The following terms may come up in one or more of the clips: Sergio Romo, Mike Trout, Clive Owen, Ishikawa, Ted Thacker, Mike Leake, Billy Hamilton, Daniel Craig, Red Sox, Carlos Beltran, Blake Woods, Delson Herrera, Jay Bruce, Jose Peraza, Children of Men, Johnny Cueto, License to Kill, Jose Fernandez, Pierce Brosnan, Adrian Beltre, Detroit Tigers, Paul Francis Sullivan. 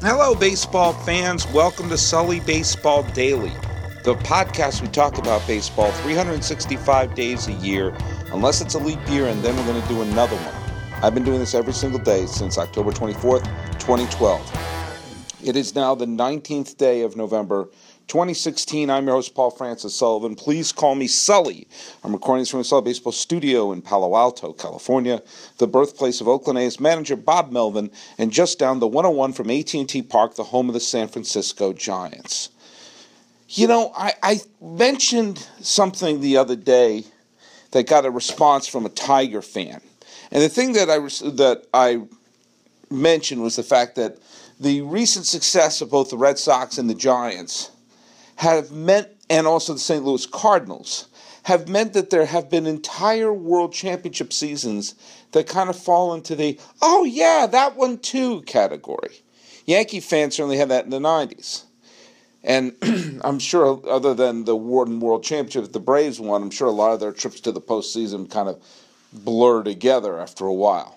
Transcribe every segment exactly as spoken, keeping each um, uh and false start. Hello, baseball fans. Welcome to Sully Baseball Daily, the podcast we talk about baseball three hundred sixty-five days a year, unless it's a leap year, and then we're going to do another one. I've been doing this every single day since October twenty-fourth, twenty twelve. It is now the nineteenth day of November twenty sixteen. I'm your host, Paul Francis Sullivan. Please call me Sully. I'm recording this from the Sully Baseball Studio in Palo Alto, California, the birthplace of Oakland A's manager Bob Melvin, and just down the one oh one from A T and T Park, the home of the San Francisco Giants. You know, I, I mentioned something the other day that got a response from a Tiger fan. And the thing that I that I mentioned was the fact that the recent success of both the Red Sox and the Giants have meant, and also the Saint Louis Cardinals, have meant that there have been entire World Championship seasons that kind of fall into the, oh yeah, that one too category. Yankee fans certainly had that in the nineties. And I'm sure, other than the Warden World Championship, the Braves won, I'm sure a lot of their trips to the postseason kind of blur together after a while.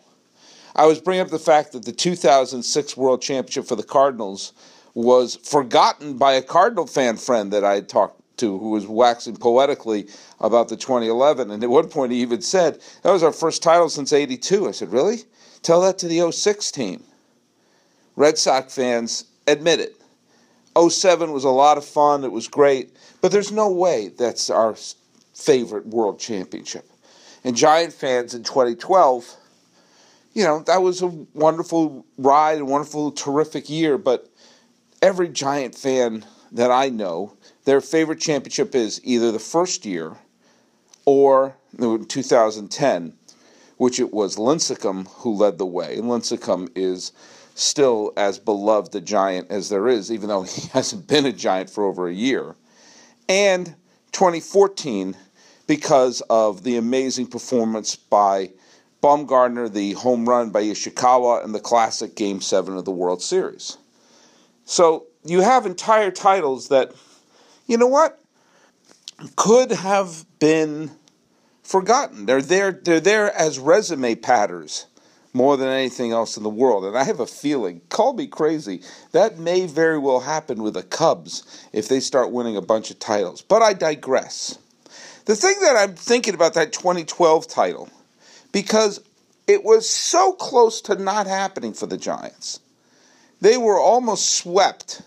I was bringing up the fact that the two thousand six World Championship for the Cardinals was forgotten by a Cardinal fan friend that I had talked to, who was waxing poetically about the twenty eleven. And at one point he even said, that was our first title since eighty-two. I said, really? Tell that to the oh six team. Red Sox fans admit it. oh seven was a lot of fun. It was great. But there's no way that's our favorite World Championship. And Giant fans in twenty twelve... you know, that was a wonderful ride, a wonderful, terrific year, but every Giant fan that I know, their favorite championship is either the first year or two thousand ten, which it was Lincecum who led the way. And Lincecum is still as beloved a Giant as there is, even though he hasn't been a Giant for over a year. And twenty fourteen, because of the amazing performance by Bumgarner, the home run by Ishikawa, and the classic Game seven of the World Series. So you have entire titles that, you know what, could have been forgotten. They're there, they're there as resume patters more than anything else in the world. And I have a feeling, call me crazy, that may very well happen with the Cubs if they start winning a bunch of titles. But I digress. The thing that I'm thinking about, that twenty twelve title, because it was so close to not happening for the Giants. They were almost swept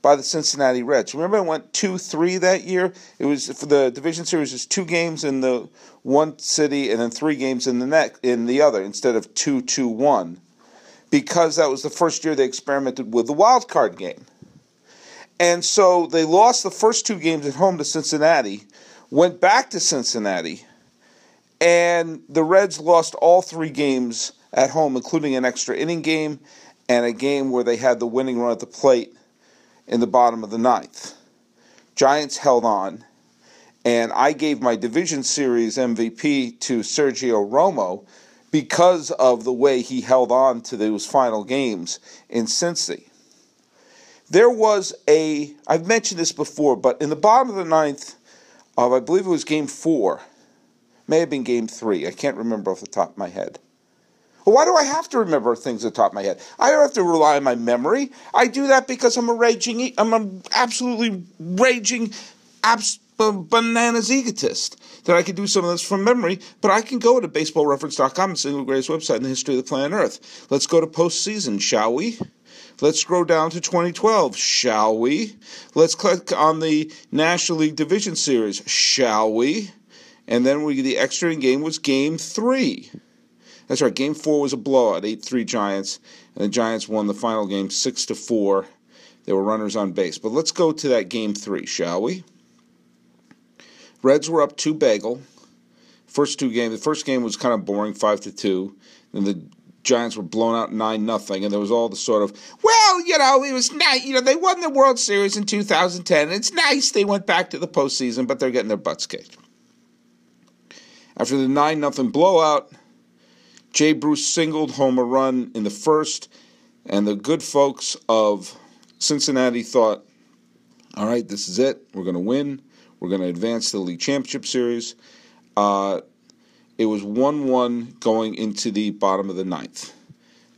by the Cincinnati Reds. Remember, it went two three that year? It was for the division series, it was two games in the one city and then three games in the next, in the other, instead of two two one, because that was the first year they experimented with the wild card game. And so they lost the first two games at home to Cincinnati, went back to Cincinnati, and the Reds lost all three games at home, including an extra inning game and a game where they had the winning run at the plate in the bottom of the ninth. Giants held on, and I gave my division series M V P to Sergio Romo because of the way he held on to those final games in Cincy. There was a, I've mentioned this before, but in the bottom of the ninth, of I believe it was game four, may have been game three. I can't remember off the top of my head. Well, why do I have to remember things off the top of my head? I don't have to rely on my memory. I do that because I'm a raging, I'm an absolutely raging, abs- bananas egotist, that I can do some of this from memory, but I can go to baseball reference dot com, the single greatest website in the history of the planet Earth. Let's go to postseason, shall we? Let's scroll down to twenty twelve, shall we? Let's click on the National League Division Series, shall we? And then we, the extra game was game three. That's right, game four was a blowout, eight three Giants. And the Giants won the final game six to four. There were runners on base. But let's go to that game three, shall we? Reds were up two bagel. First two games, the first game was kind of boring, five to two. Then the Giants were blown out nine nothing, and there was all the sort of, well, you know, it was nice. You know, they won the World Series in two thousand ten. It's nice they went back to the postseason, but they're getting their butts kicked. After the nine nothing blowout, Jay Bruce singled home a run in the first, and the good folks of Cincinnati thought, all right, this is it. We're going to win. We're going to advance to the league championship series. Uh, it was one one going into the bottom of the ninth.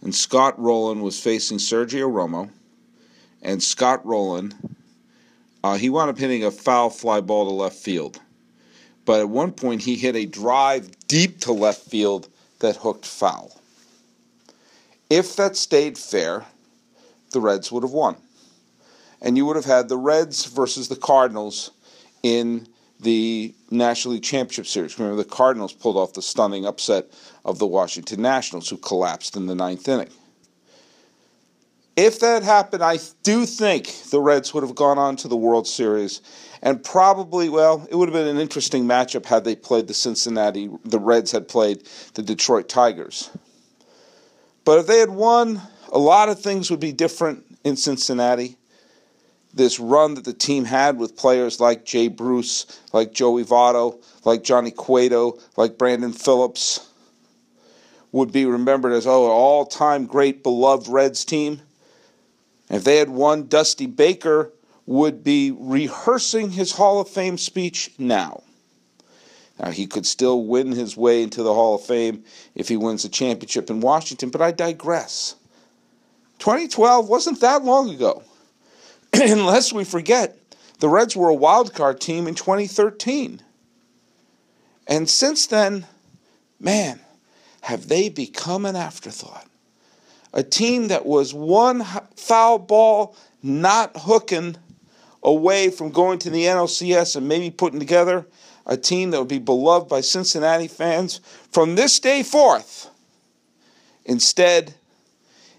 and Scott Rolen was facing Sergio Romo, and Scott Rolen, uh, he wound up hitting a foul fly ball to left field. But at one point, he hit a drive deep to left field that hooked foul. If that stayed fair, the Reds would have won. And you would have had the Reds versus the Cardinals in the National League Championship Series. Remember, the Cardinals pulled off the stunning upset of the Washington Nationals, who collapsed in the ninth inning. If that happened, I do think the Reds would have gone on to the World Series, and probably, well, it would have been an interesting matchup had they played the Cincinnati, the Reds had played the Detroit Tigers. But if they had won, a lot of things would be different in Cincinnati. This run that the team had with players like Jay Bruce, like Joey Votto, like Johnny Cueto, like Brandon Phillips would be remembered as, oh, an all-time great beloved Reds team. If they had won, Dusty Baker would be rehearsing his Hall of Fame speech now. Now, he could still win his way into the Hall of Fame if he wins a championship in Washington, but I digress. twenty twelve wasn't that long ago. Unless we forget, the Reds were a wild card team in twenty thirteen. And since then, man, have they become an afterthought. A team that was one foul ball not hooking away from going to the N L C S and maybe putting together a team that would be beloved by Cincinnati fans from this day forth. Instead,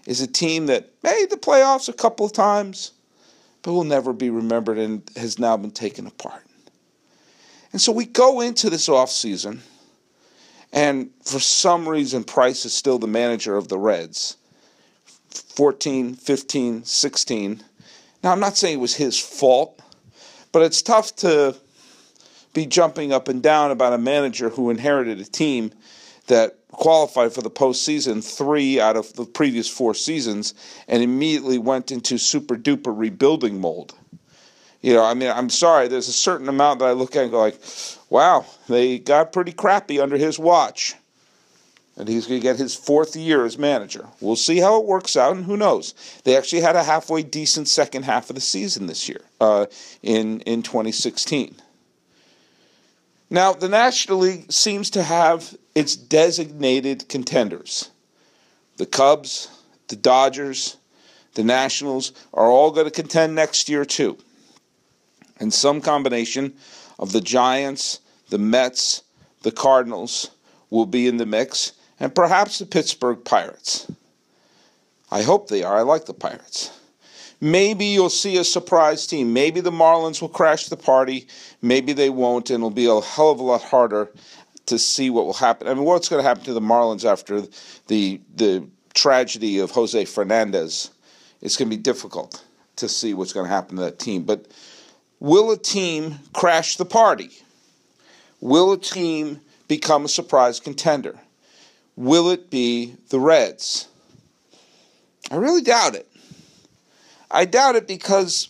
is a team that made the playoffs a couple of times, but will never be remembered and has now been taken apart. And so we go into this offseason, and for some reason, Price is still the manager of the Reds. fourteen, fifteen, sixteen. Now, I'm not saying it was his fault, but it's tough to be jumping up and down about a manager who inherited a team that qualified for the postseason three out of the previous four seasons and immediately went into super-duper rebuilding mold. You know, I mean, I'm sorry, there's a certain amount that I look at and go like, wow, they got pretty crappy under his watch. And he's going to get his fourth year as manager. We'll see how it works out, and who knows. They actually had a halfway decent second half of the season this year, uh, in, in twenty sixteen. Now, the National League seems to have its designated contenders. The Cubs, the Dodgers, the Nationals are all going to contend next year, too. And some combination of the Giants, the Mets, the Cardinals will be in the mix, and perhaps the Pittsburgh Pirates. I hope they are. I like the Pirates. Maybe you'll see a surprise team. Maybe the Marlins will crash the party. Maybe they won't, and it'll be a hell of a lot harder to see what will happen. I mean, what's going to happen to the Marlins after the the tragedy of Jose Fernandez? It's going to be difficult to see what's going to happen to that team. But will a team crash the party? Will a team become a surprise contender? Will it be the Reds? I really doubt it. I doubt it because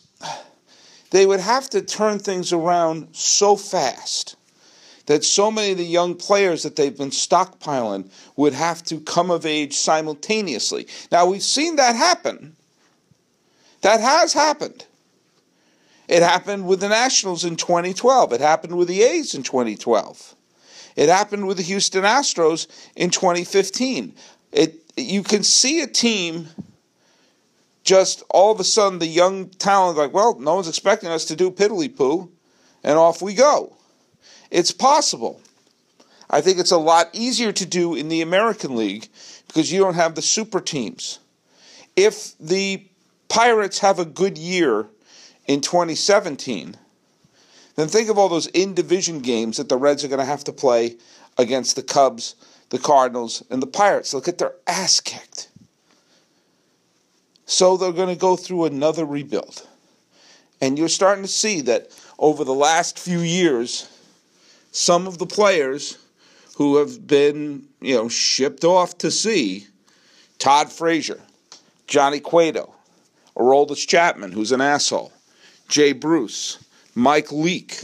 they would have to turn things around so fast that so many of the young players that they've been stockpiling would have to come of age simultaneously. Now, we've seen that happen. That has happened. It happened with the Nationals in twenty twelve. It happened with the A's in twenty twelve. It happened with the Houston Astros in twenty fifteen. It, you can see a team just all of a sudden the young talent like, well, no one's expecting us to do piddly-poo, and off we go. It's possible. I think it's a lot easier to do in the American League because you don't have the super teams. If the Pirates have a good year in twenty seventeen... then think of all those in-division games that the Reds are going to have to play against the Cubs, the Cardinals, and the Pirates. They'll get their ass kicked. So they're going to go through another rebuild. And you're starting to see that over the last few years, some of the players who have been, you know, shipped off to sea, Todd Frazier, Johnny Cueto, Aroldis Chapman, who's an asshole, Jay Bruce, Mike Leake,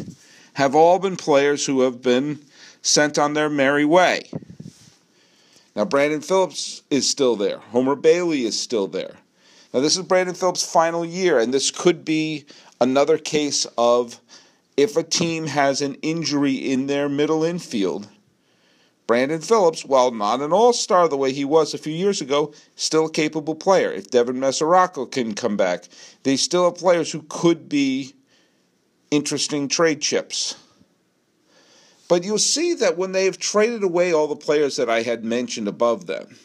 have all been players who have been sent on their merry way. Now, Brandon Phillips is still there. Homer Bailey is still there. Now, this is Brandon Phillips' final year, and this could be another case of if a team has an injury in their middle infield, Brandon Phillips, while not an all-star the way he was a few years ago, still a capable player. If Devin Mesoraco can come back, they still have players who could be interesting trade chips. But you'll see that when they have traded away all the players that I had mentioned above them,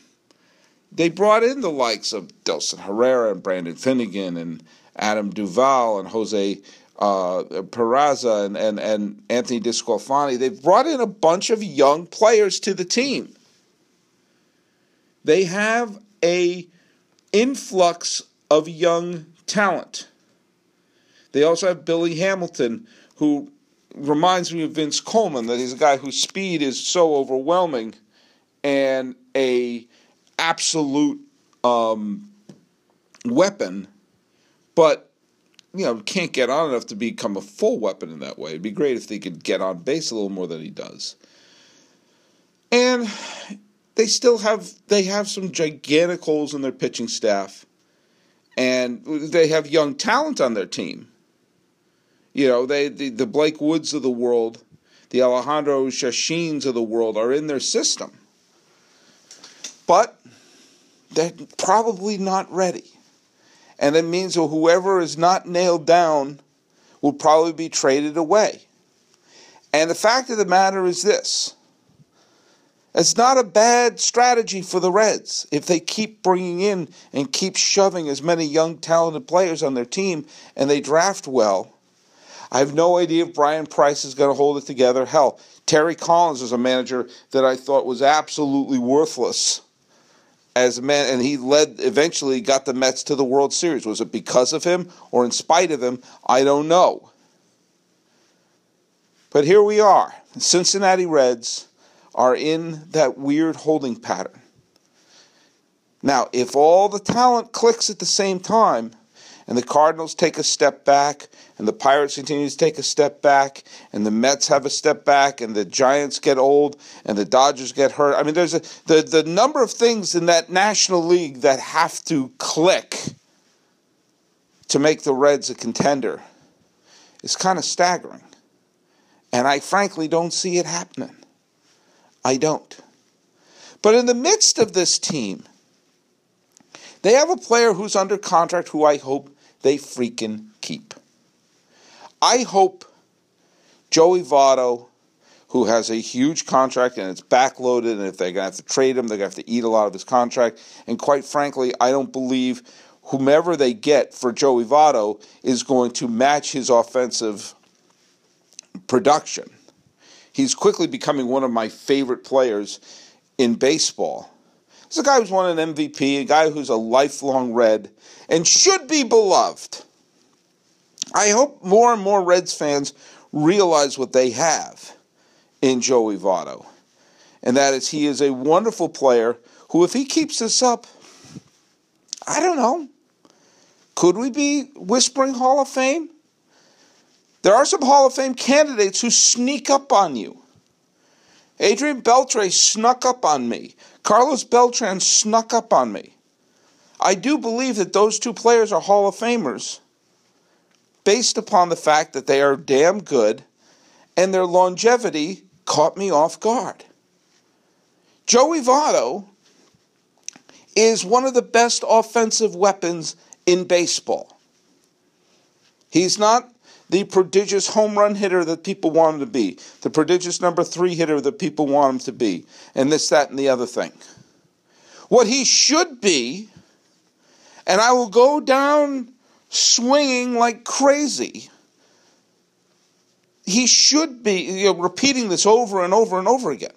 they brought in the likes of Delson Herrera and Brandon Finnegan and Adam Duvall and Jose uh, Peraza and, and, and Anthony Disclafani. They've brought in a bunch of young players to the team. They have a influx of young talent. They also have Billy Hamilton, who reminds me of Vince Coleman, that he's a guy whose speed is so overwhelming and a absolute um, weapon, but, you know, can't get on enough to become a full weapon in that way. It'd be great if they could get on base a little more than he does. And they still have, they have some gigantic holes in their pitching staff, and they have young talent on their team. You know, they the, the Blake Woods of the world, the Alejandro Shashins of the world are in their system. But they're probably not ready. And that means that whoever is not nailed down will probably be traded away. And the fact of the matter is this. It's not a bad strategy for the Reds if they keep bringing in and keep shoving as many young, talented players on their team and they draft well. I have no idea if Brian Price is going to hold it together. Hell, Terry Collins was a manager that I thought was absolutely worthless as a man, and he led, eventually got the Mets to the World Series. Was it because of him or in spite of him? I don't know. But here we are. The Cincinnati Reds are in that weird holding pattern. Now, if all the talent clicks at the same time, and the Cardinals take a step back, and the Pirates continue to take a step back, and the Mets have a step back, and the Giants get old, and the Dodgers get hurt. I mean, there's a, the, the number of things in that National League that have to click to make the Reds a contender is kind of staggering. And I frankly don't see it happening. I don't. But in the midst of this team, they have a player who's under contract who I hope they freaking keep. I hope Joey Votto, who has a huge contract and it's backloaded, and if they're going to have to trade him, they're going to have to eat a lot of his contract. And quite frankly, I don't believe whomever they get for Joey Votto is going to match his offensive production. He's quickly becoming one of my favorite players in baseball. It's a guy who's won an M V P, a guy who's a lifelong Red, and should be beloved. I hope more and more Reds fans realize what they have in Joey Votto. And that is he is a wonderful player who, if he keeps this up, I don't know, could we be whispering Hall of Fame? There are some Hall of Fame candidates who sneak up on you. Adrian Beltre snuck up on me. Carlos Beltran snuck up on me. I do believe that those two players are Hall of Famers based upon the fact that they are damn good and their longevity caught me off guard. Joey Votto is one of the best offensive weapons in baseball. He's not the prodigious home run hitter that people want him to be, the prodigious number three hitter that people want him to be, and this, that, and the other thing. What he should be, and I will go down swinging like crazy, he should be, you know, repeating this over and over and over again,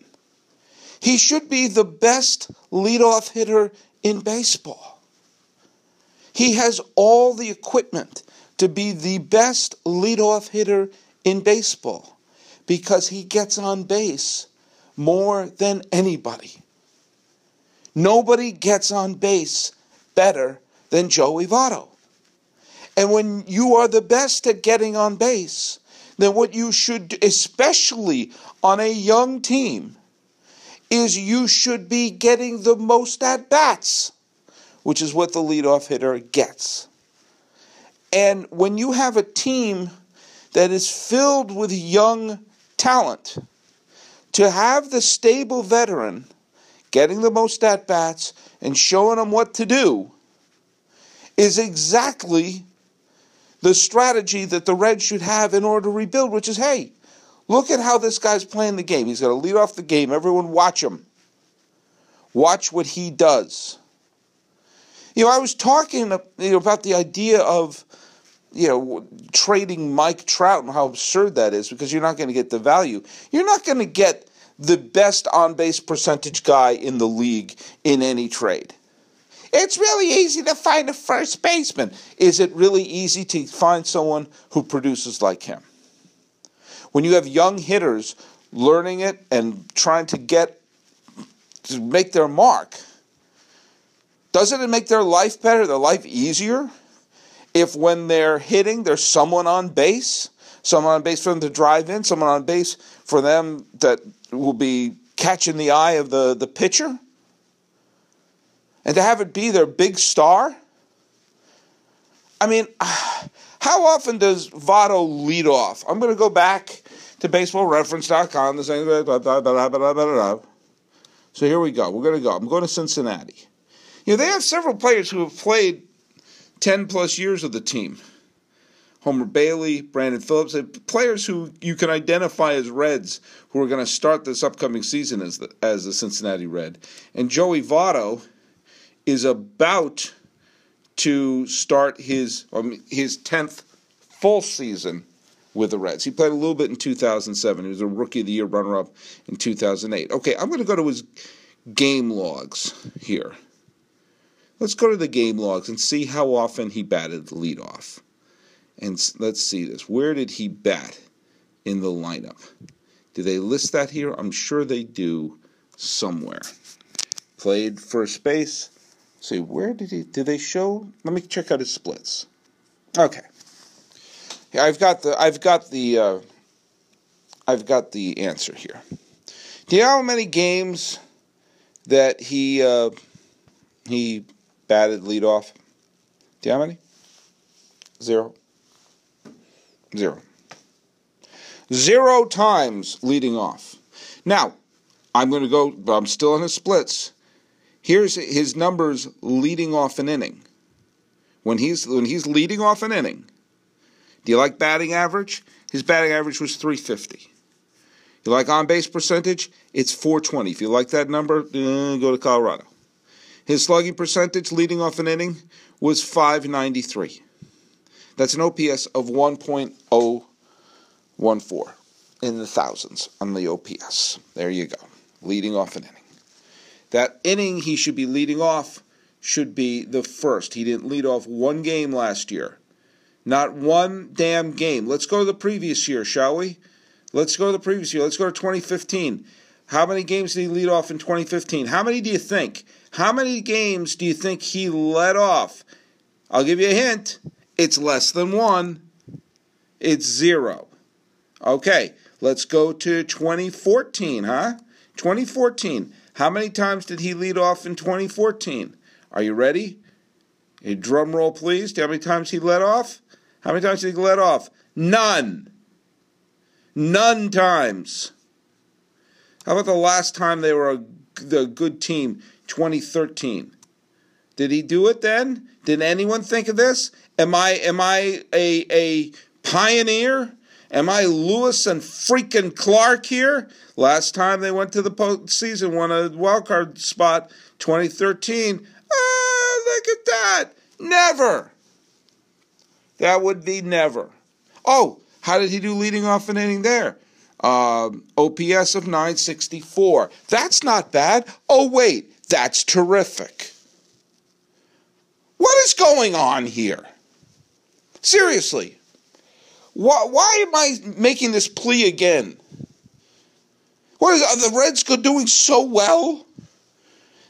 he should be the best leadoff hitter in baseball. He has all the equipment to be the best leadoff hitter in baseball because he gets on base more than anybody. Nobody gets on base better than Joey Votto. And when you are the best at getting on base, then what you should do, especially on a young team, is you should be getting the most at-bats, which is what the leadoff hitter gets. And when you have a team that is filled with young talent, to have the stable veteran getting the most at-bats and showing them what to do is exactly the strategy that the Reds should have in order to rebuild, which is, hey, look at how this guy's playing the game. He's going to lead off the game. Everyone watch him. Watch what he does. You know, I was talking you know, about the idea of, you know, trading Mike Trout and how absurd that is because you're not going to get the value. You're not going to get the best on-base percentage guy in the league in any trade. It's really easy to find a first baseman. Is it really easy to find someone who produces like him? When you have young hitters learning it and trying to get to make their mark, doesn't it make their life better, their life easier? If when they're hitting, there's someone on base, someone on base for them to drive in, someone on base for them that will be catching the eye of the, the pitcher, and to have it be their big star? I mean, how often does Votto lead off? I'm going to go back to baseball reference dot com. This thing, blah, blah, blah, blah, blah, blah. So here we go. We're going to go. I'm going to Cincinnati. You know, they have several players who have played ten-plus years of the team. Homer Bailey, Brandon Phillips, players who you can identify as Reds who are going to start this upcoming season as the, as the Cincinnati Red. And Joey Votto is about to start his um, his tenth full season with the Reds. He played a little bit in two thousand seven. He was a Rookie of the Year runner-up in two thousand eight. Okay, I'm going to go to his game logs here. Let's go to the game logs and see how often he batted the leadoff. And let's see this. Where did he bat in the lineup? Do they list that here? I'm sure they do somewhere. Played first base. See, where did he, do they show? Let me check out his splits. Okay. Yeah, I've got the, I've got the, uh, I've got the answer here. Do you know how many games that he, uh, he batted leadoff? Do you know how many? Zero. Zero. Zero times leading off. Now, I'm going to go, but I'm still in his splits. Here's his numbers leading off an inning. When he's when he's leading off an inning, do you like batting average? His batting average was three fifty. You like on-base percentage? It's four twenty. If you like that number, go to Colorado. His slugging percentage leading off an inning was five ninety-three. That's an O P S of one point oh one four, in the thousands on the O P S. There you go, leading off an inning. That inning he should be leading off should be the first. He didn't lead off one game last year. Not one damn game. Let's go to the previous year, shall we? Let's go to the previous year. Let's go to twenty fifteen. How many games did he lead off in twenty fifteen? How many do you think? How many games do you think he led off? I'll give you a hint. It's less than one. It's zero. Okay, let's go to twenty fourteen, huh? twenty fourteen. How many times did he lead off in twenty fourteen? Are you ready? A drum roll, please. Do you know how many times he led off? How many times did he let off? None. None times. How about the last time they were a, a good team? twenty thirteen. Did he do it then? Did anyone think of this? Am I am I a a pioneer? Am I Lewis and freaking Clark here? Last time they went to the postseason, won a wild card spot, twenty thirteen. Oh, look at that. Never. That would be never. Oh, how did he do leading off an inning there? Um, O P S of nine sixty-four. That's not bad. Oh, wait, that's terrific. What is going on here? Seriously. Why, why am I making this plea again? What is, are the Reds doing so well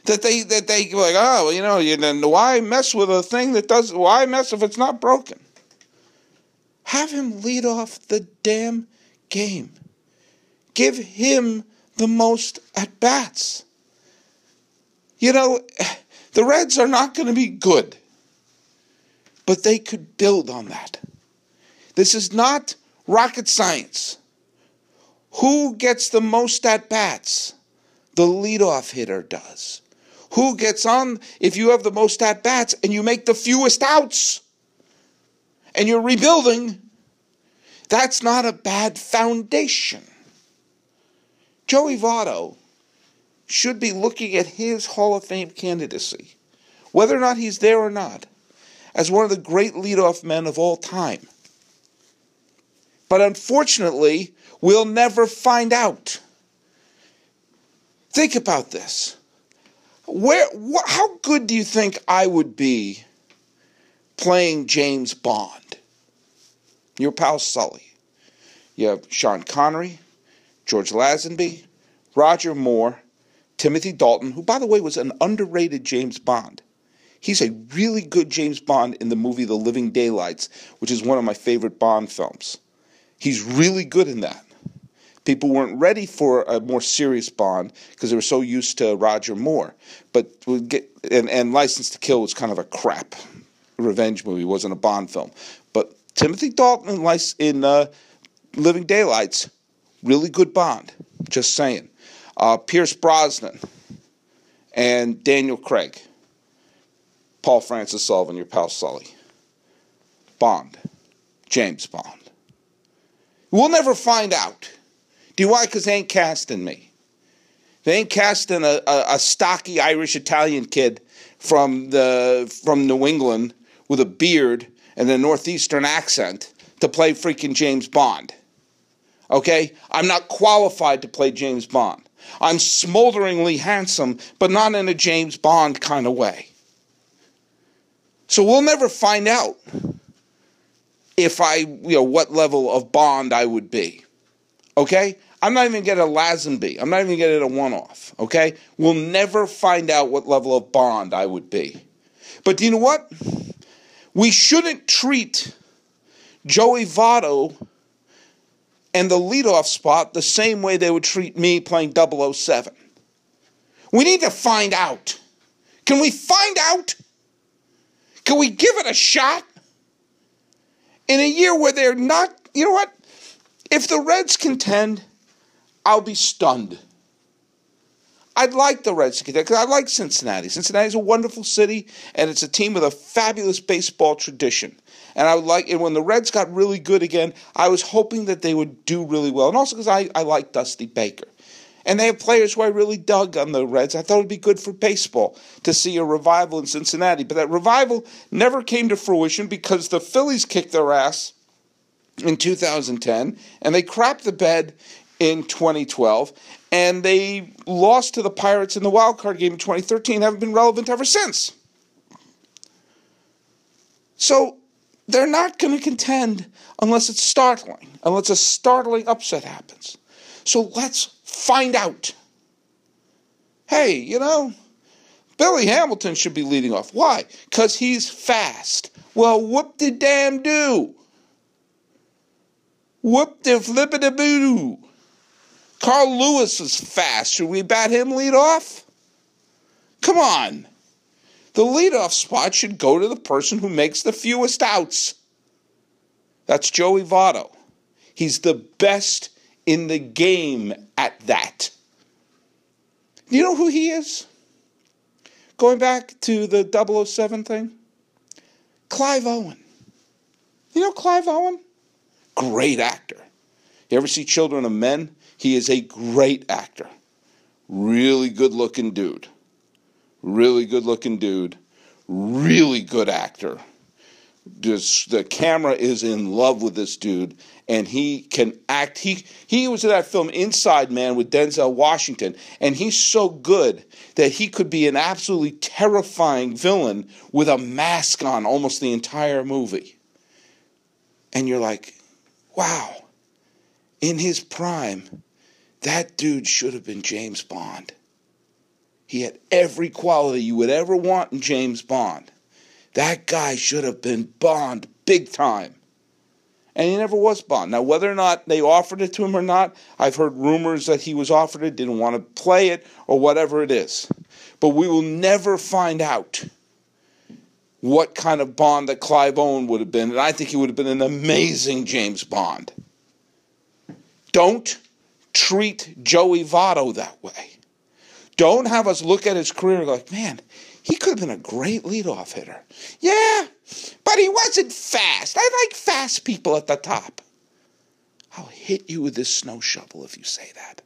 that they that they like? Oh, you know, you, then why mess with a thing that doesn't? Why mess if it's not broken? Have him lead off the damn game. Give him the most at-bats. You know, the Reds are not going to be good, but they could build on that. This is not rocket science. Who gets the most at-bats? The leadoff hitter does. Who gets on if you have the most at-bats and you make the fewest outs and you're rebuilding? That's not a bad foundation. Joey Votto should be looking at his Hall of Fame candidacy, whether or not he's there or not, as one of the great leadoff men of all time. But unfortunately, we'll never find out. Think about this. Where, wh- how good do you think I would be playing James Bond? Your pal Sully. You have Sean Connery, George Lazenby, Roger Moore, Timothy Dalton, who, by the way, was an underrated James Bond. He's a really good James Bond in the movie The Living Daylights, which is one of my favorite Bond films. He's really good in that. People weren't ready for a more serious Bond because they were so used to Roger Moore. But we get and, and License to Kill was kind of a crap revenge movie. It wasn't a Bond film. But Timothy Dalton in uh, Living Daylights, really good Bond. Just saying. Uh, Pierce Brosnan and Daniel Craig. Paul Francis Sullivan, your pal Sully. Bond. James Bond. We'll never find out. Do you why? Because they ain't casting me. They ain't casting a, a, a stocky Irish Italian kid from the from New England with a beard and a northeastern accent to play freaking James Bond. Okay? I'm not qualified to play James Bond. I'm smolderingly handsome, but not in a James Bond kind of way. So we'll never find out. If I, you know, what level of Bond I would be, okay? I'm not even going to get a Lazenby. I'm not even going to get a one-off, okay? We'll never find out what level of Bond I would be. But do you know what? We shouldn't treat Joey Votto and the leadoff spot the same way they would treat me playing double oh seven. We need to find out. Can we find out? Can we give it a shot? In a year where they're not, you know what? If the Reds contend, I'll be stunned. I'd like the Reds to contend because I like Cincinnati. Cincinnati's a wonderful city, and it's a team with a fabulous baseball tradition. And I would like it when the Reds got really good again. I was hoping that they would do really well, and also because I, I like Dusty Baker. And they have players who I really dug on the Reds. I thought it would be good for baseball to see a revival in Cincinnati. But that revival never came to fruition because the Phillies kicked their ass in two thousand ten, and they crapped the bed in twenty twelve, and they lost to the Pirates in the wild card game in twenty thirteen, haven't been relevant ever since. So they're not going to contend unless it's startling, unless a startling upset happens. So let's find out. Hey, you know, Billy Hamilton should be leading off. Why? Because he's fast. Well, whoop-de-damn-do. Whoop-de-flip-a-de-boo-doo. Carl Lewis is fast. Should we bat him lead off? Come on. The leadoff spot should go to the person who makes the fewest outs. That's Joey Votto. He's the best in the game at that. Do you know who he is? Going back to the double oh seven thing? Clive Owen. You know Clive Owen? Great actor. You ever see Children of Men? He is a great actor. Really good looking dude. Really good looking dude. Really good actor. Just, the camera is in love with this dude, and he can act. He he was in that film Inside Man with Denzel Washington, and he's so good that he could be an absolutely terrifying villain with a mask on almost the entire movie. And you're like, wow, in his prime, that dude should have been James Bond. He had every quality you would ever want in James Bond. That guy should have been Bond big time. and he never was Bond. Now, whether or not they offered it to him or not, I've heard rumors that he was offered it, didn't want to play it, or whatever it is. But we will never find out what kind of Bond that Clive Owen would have been, and I think he would have been an amazing James Bond. Don't treat Joey Votto that way. Don't have us look at his career like, man, he could have been a great leadoff hitter. Yeah, but he wasn't fast. I like fast people at the top. I'll hit you with this snow shovel if you say that.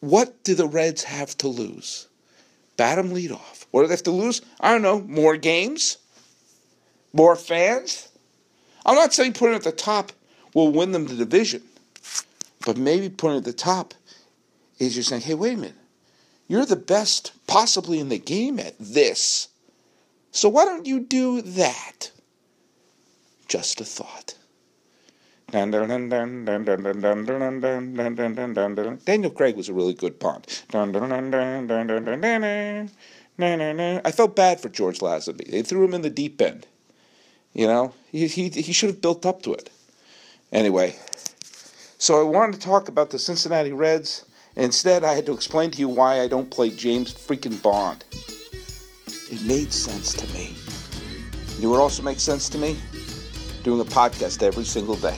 What do the Reds have to lose? Bat him leadoff. What do they have to lose? I don't know, more games? More fans? I'm not saying putting it at the top will win them the division. But maybe putting it at the top is you're saying, hey, wait a minute. You're the best possibly in the game at this. So why don't you do that? Just a thought. Daniel Craig was a really good Bond. I felt bad for George Lazenby. They threw him in the deep end. You know, he, he, he should have built up to it. Anyway, so I wanted to talk about the Cincinnati Reds. Instead, I had to explain to you why I don't play James freaking Bond. It made sense to me. You know what also makes sense to me? Doing a podcast every single day.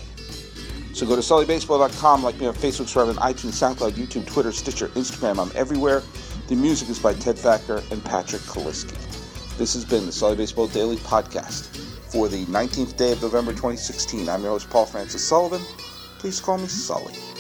So go to sully baseball dot com, like me on Facebook, subscribe on iTunes, SoundCloud, YouTube, Twitter, Stitcher, Instagram. I'm everywhere. The music is by Ted Thacker and Patrick Kaliski. This has been the Sully Baseball Daily Podcast for the nineteenth day of November twenty sixteen. I'm your host, Paul Francis Sullivan. Please call me Sully.